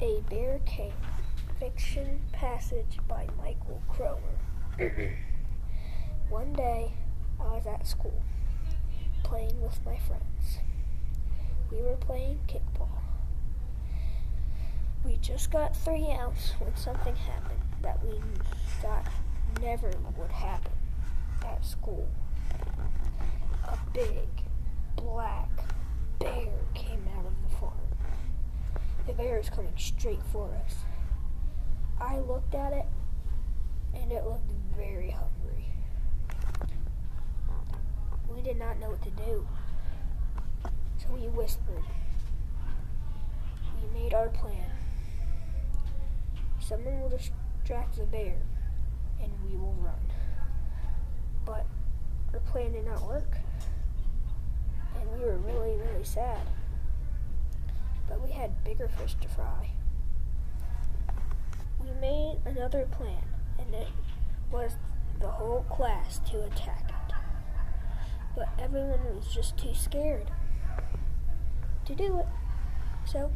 A Bear Cave, fiction passage by Michael Crower. One day, I was at school, playing with my friends. We were playing kickball. We just got 3 outs when something happened that we thought never would happen at school. A big, black bear came out of the farm. The bear is coming straight for us. I looked at it, and it looked very hungry. We did not know what to do, so we whispered. We made our plan. Someone will distract the bear, and we will run. But our plan did not work, and we were really, really sad. But we had bigger fish to fry. We made another plan, and it was the whole class to attack it. But everyone was just too scared to do it. So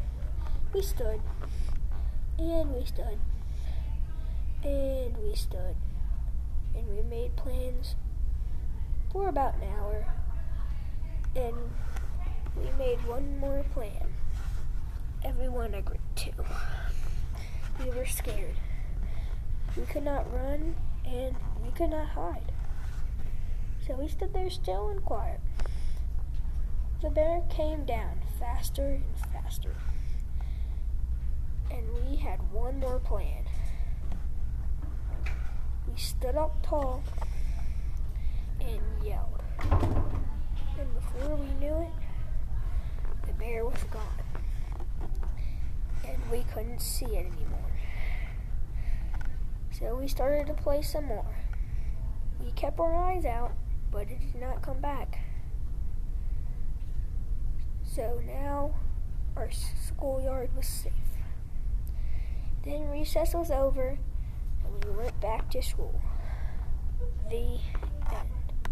we stood, and we stood, and we stood, and we made plans for about an hour, and we made one more plan. Everyone agreed to. We were scared. We could not run, and we could not hide. So we stood there still and quiet. The bear came down faster and faster. And we had one more plan. We stood up tall and yelled. And before we knew it, the bear was gone. And we couldn't see it anymore. So we started to play some more. We kept our eyes out, but it did not come back. So now our schoolyard was safe. Then recess was over, and we went back to school. The